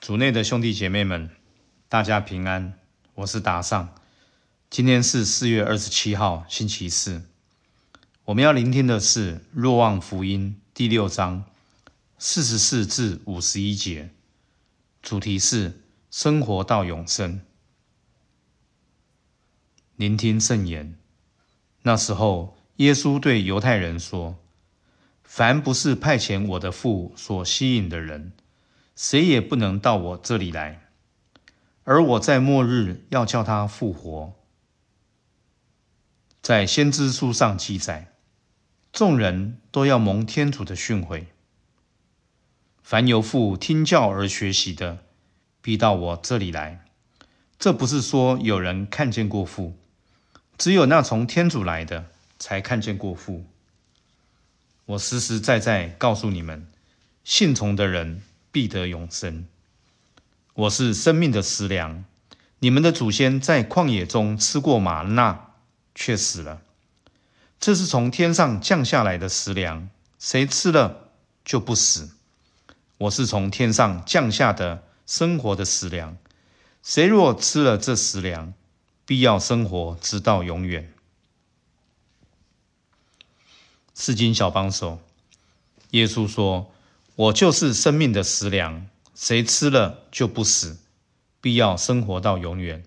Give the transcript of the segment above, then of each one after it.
主内的兄弟姐妹们，大家平安，我是达尚。今天是4月27号星期四，我们要聆听的是《若望福音》第6章44至51节，主题是生活到永生。聆听圣言。那时候，耶稣对犹太人说：凡不是派遣我的父所吸引的人，谁也不能到我这里来，而我在末日要叫他复活。在先知书上记载，众人都要蒙天主的训诲。凡由父听教而学习的，必到我这里来。这不是说有人看见过父，只有那从天主来的才看见过父。我实实在在告诉你们，信从的人必得永生。我是生命的食粮，你们的祖先在旷野中吃过玛纳，却死了。这是从天上降下来的食粮，谁吃了就不死。我是从天上降下的生活的食粮，谁若吃了这食粮，必要生活直到永远。释经小帮手，耶稣说：我就是生命的食粮，谁吃了就不死，必要生活到永远。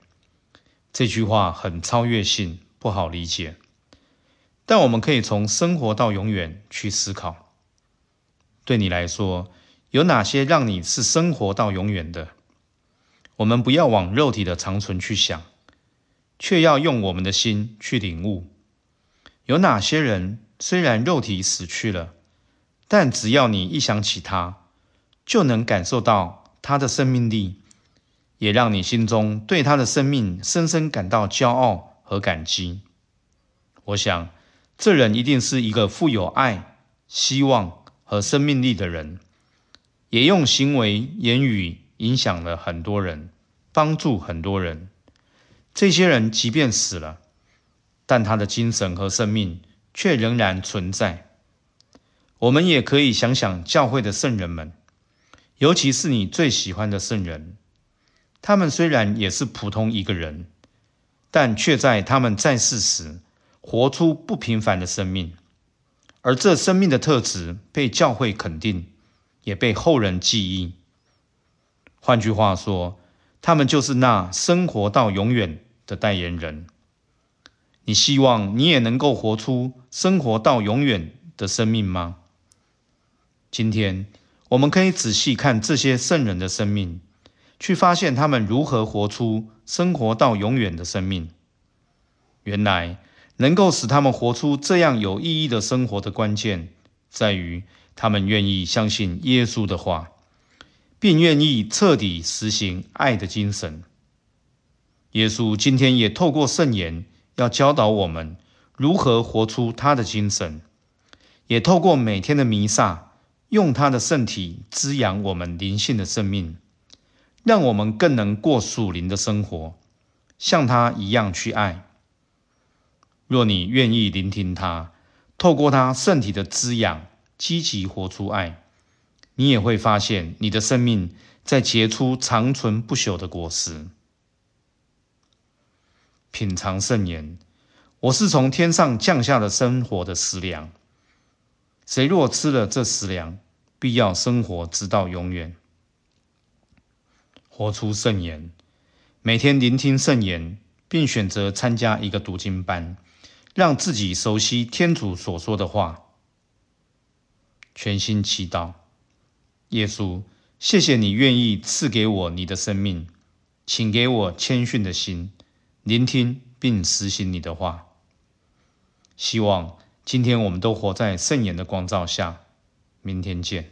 这句话很超越性，不好理解，但我们可以从生活到永远去思考。对你来说，有哪些让你是生活到永远的？我们不要往肉体的长存去想，却要用我们的心去领悟。有哪些人虽然肉体死去了，但只要你一想起他，就能感受到他的生命力，也让你心中对他的生命深深感到骄傲和感激。我想，这人一定是一个富有爱、希望和生命力的人，也用行为、言语影响了很多人，帮助很多人。这些人即便死了，但他的精神和生命却仍然存在。我们也可以想想教会的圣人们，尤其是你最喜欢的圣人，他们虽然也是普通一个人，但却在他们在世时活出不平凡的生命，而这生命的特质被教会肯定，也被后人记忆。换句话说，他们就是那生活到永远的代言人。你希望你也能够活出生活到永远的生命吗？今天我们可以仔细看这些圣人的生命，去发现他们如何活出生活到永远的生命。原来能够使他们活出这样有意义的生活的关键，在于他们愿意相信耶稣的话，并愿意彻底实行爱的精神。耶稣今天也透过圣言要教导我们如何活出他的精神，也透过每天的弥撒，用他的圣体滋养我们灵性的生命，让我们更能过属灵的生活，像他一样去爱。若你愿意聆听他，透过他圣体的滋养，积极活出爱，你也会发现你的生命在结出长存不朽的果实。品尝圣言。我是从天上降下的生活的食粮，谁若吃了这食粮，必要生活直到永远。活出圣言。每天聆听圣言，并选择参加一个读经班，让自己熟悉天主所说的话。全心祈祷。耶稣，谢谢你愿意赐给我你的生命，请给我谦逊的心，聆听并实行你的话。希望今天我们都活在圣言的光照下，明天见。